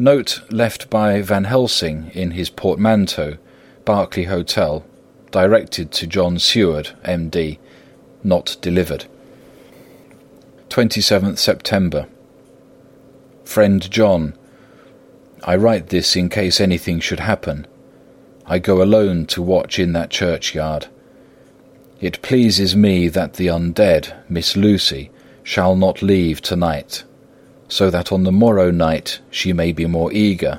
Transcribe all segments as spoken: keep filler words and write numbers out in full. Note left by Van Helsing in his portmanteau, Berkeley Hotel, directed to John Seward, M D, not delivered. twenty-seventh September. Friend John, I write this in case anything should happen. I go alone to watch in that churchyard. It pleases me that the undead, Miss Lucy, shall not leave to-night, so that on the morrow night she may be more eager.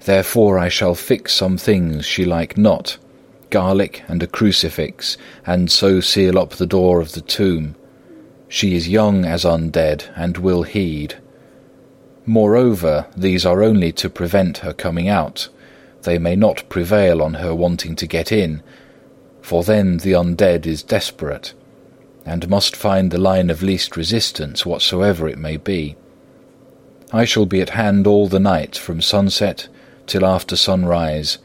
Therefore I shall fix some things she like not, garlic and a crucifix, and so seal up the door of the tomb. She is young as undead, and will heed. Moreover, these are only to prevent her coming out. They may not prevail on her wanting to get in, for then the undead is desperate, and must find the line of least resistance whatsoever it may be. I shall be at hand all the night from sunset till after sunrise,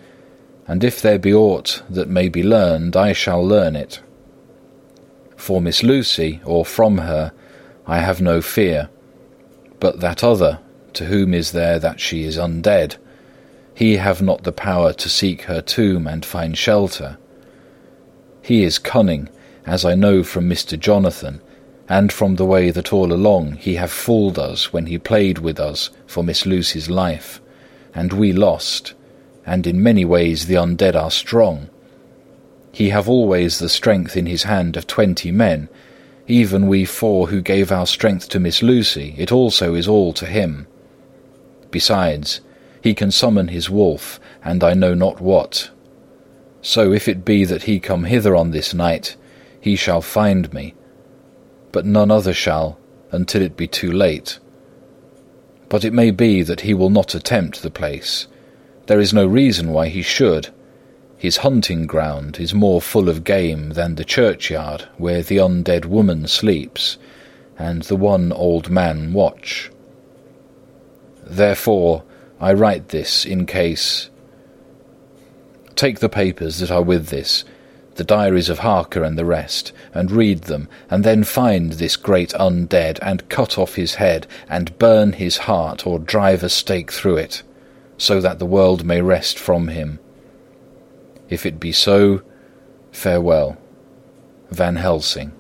and if there be aught that may be learned, I shall learn it. For Miss Lucy, or from her, I have no fear, but that other, to whom is there that she is undead, he have not the power to seek her tomb and find shelter. He is cunning, as I know from Mister Jonathan, and from the way that all along he have fooled us when he played with us for Miss Lucy's life, and we lost, and in many ways the undead are strong. He have always the strength in his hand of twenty men. Even we four who gave our strength to Miss Lucy, it also is all to him. Besides, he can summon his wolf, and I know not what. So if it be that he come hither on this night, he shall find me, but none other shall, until it be too late. But it may be that he will not attempt the place. There is no reason why he should. His hunting ground is more full of game than the churchyard where the undead woman sleeps, and the one old man watch. Therefore, I write this in case... Take the papers that are with this, the diaries of Harker and the rest, and read them, and then find this great undead, and cut off his head, and burn his heart, or drive a stake through it, so that the world may rest from him. If it be so, farewell. Van Helsing.